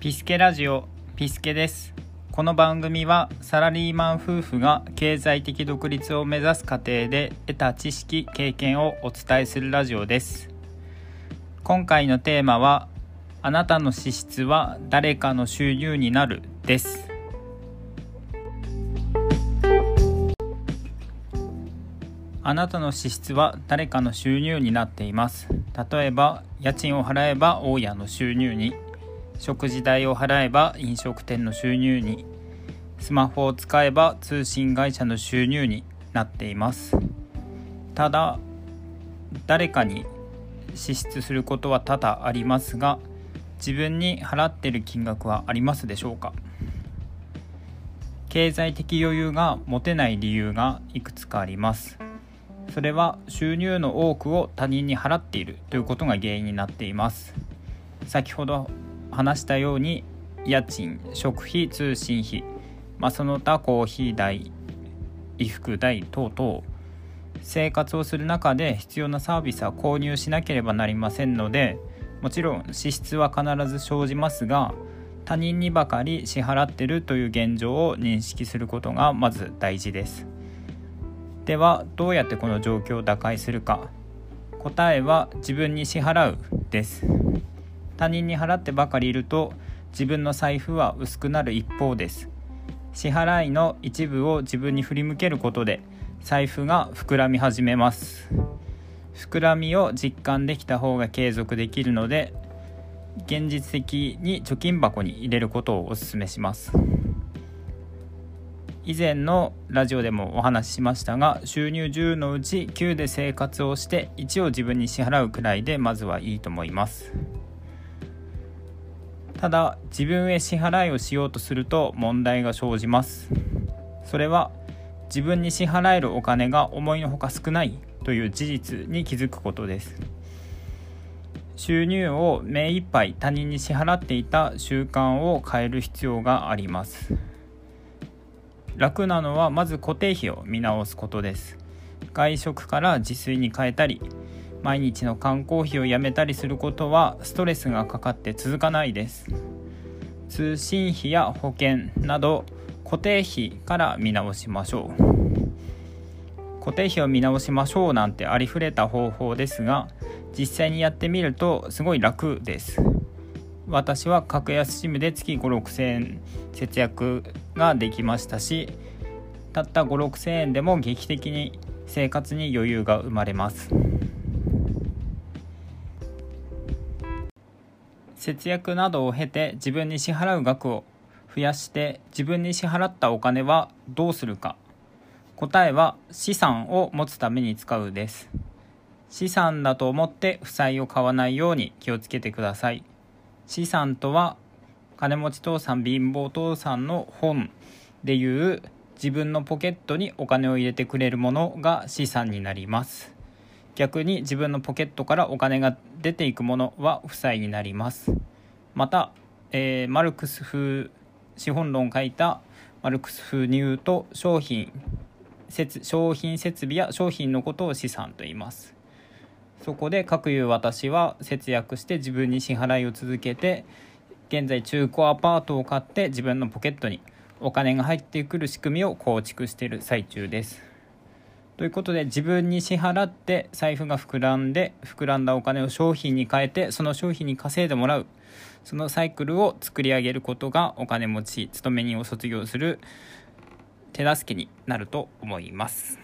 ピスケラジオ、ピスケです。この番組はサラリーマン夫婦が経済的独立を目指す過程で得た知識・経験をお伝えするラジオです。今回のテーマはあなたの支出は誰かの収入になるです。あなたの支出は誰かの収入になっています。例えば家賃を払えば大家の収入に、食事代を払えば飲食店の収入に、スマホを使えば通信会社の収入になっています。ただ誰かに支出することは多々ありますが、自分に払っている金額はありますでしょうか。経済的余裕が持てない理由がいくつかあります。それは収入の多くを他人に払っているということが原因になっています。先ほど話したように家賃、食費、通信費、その他コーヒー代、衣服代等々、生活をする中で必要なサービスは購入しなければなりませんので、もちろん支出は必ず生じますが、他人にばかり支払っているという現状を認識することがまず大事です。ではどうやってこの状況を打開するか。答えは自分に支払うです。他人に払ってばかりいると自分の財布は薄くなる一方です。支払いの一部を自分に振り向けることで財布が膨らみ始めます。膨らみを実感できた方が継続できるので、現実的に貯金箱に入れることをお勧めします。以前のラジオでもお話ししましたが、収入10のうち9で生活をして1を自分に支払うくらいでまずはいいと思います。ただ自分へ支払いをしようとすると問題が生じます。それは自分に支払えるお金が思いのほか少ないという事実に気づくことです。収入を目いっぱい他人に支払っていた習慣を変える必要があります。楽なのはまず固定費を見直すことです。外食から自炊に変えたり、毎日の缶コーヒーをやめたりすることはストレスがかかって続かないです。通信費や保険など固定費から見直しましょう。固定費を見直しましょうなんてありふれた方法ですが、実際にやってみるとすごい楽です。私は格安SIMで月 5,6 千円節約ができましたし、たった 5,6 千円でも劇的に生活に余裕が生まれます。節約などを経て自分に支払う額を増やして、自分に支払ったお金はどうするか。答えは資産を持つために使うです。資産だと思って負債を買わないように気をつけてください。資産とは金持ち父さん貧乏父さんの本でいう自分のポケットにお金を入れてくれるものが資産になります。逆に自分のポケットからお金が出ていくものは負債になります。また、マルクス風資本論を書いたマルクス風に言うと、商品設備や商品のことを資産と言います。そこでかくいう私は節約して自分に支払いを続けて、現在中古アパートを買って自分のポケットにお金が入ってくる仕組みを構築している最中です。ということで、自分に支払って財布が膨らんだお金を商品に変えて、その商品に稼いでもらう、そのサイクルを作り上げることがお金持ち勤め人を卒業する手助けになると思います。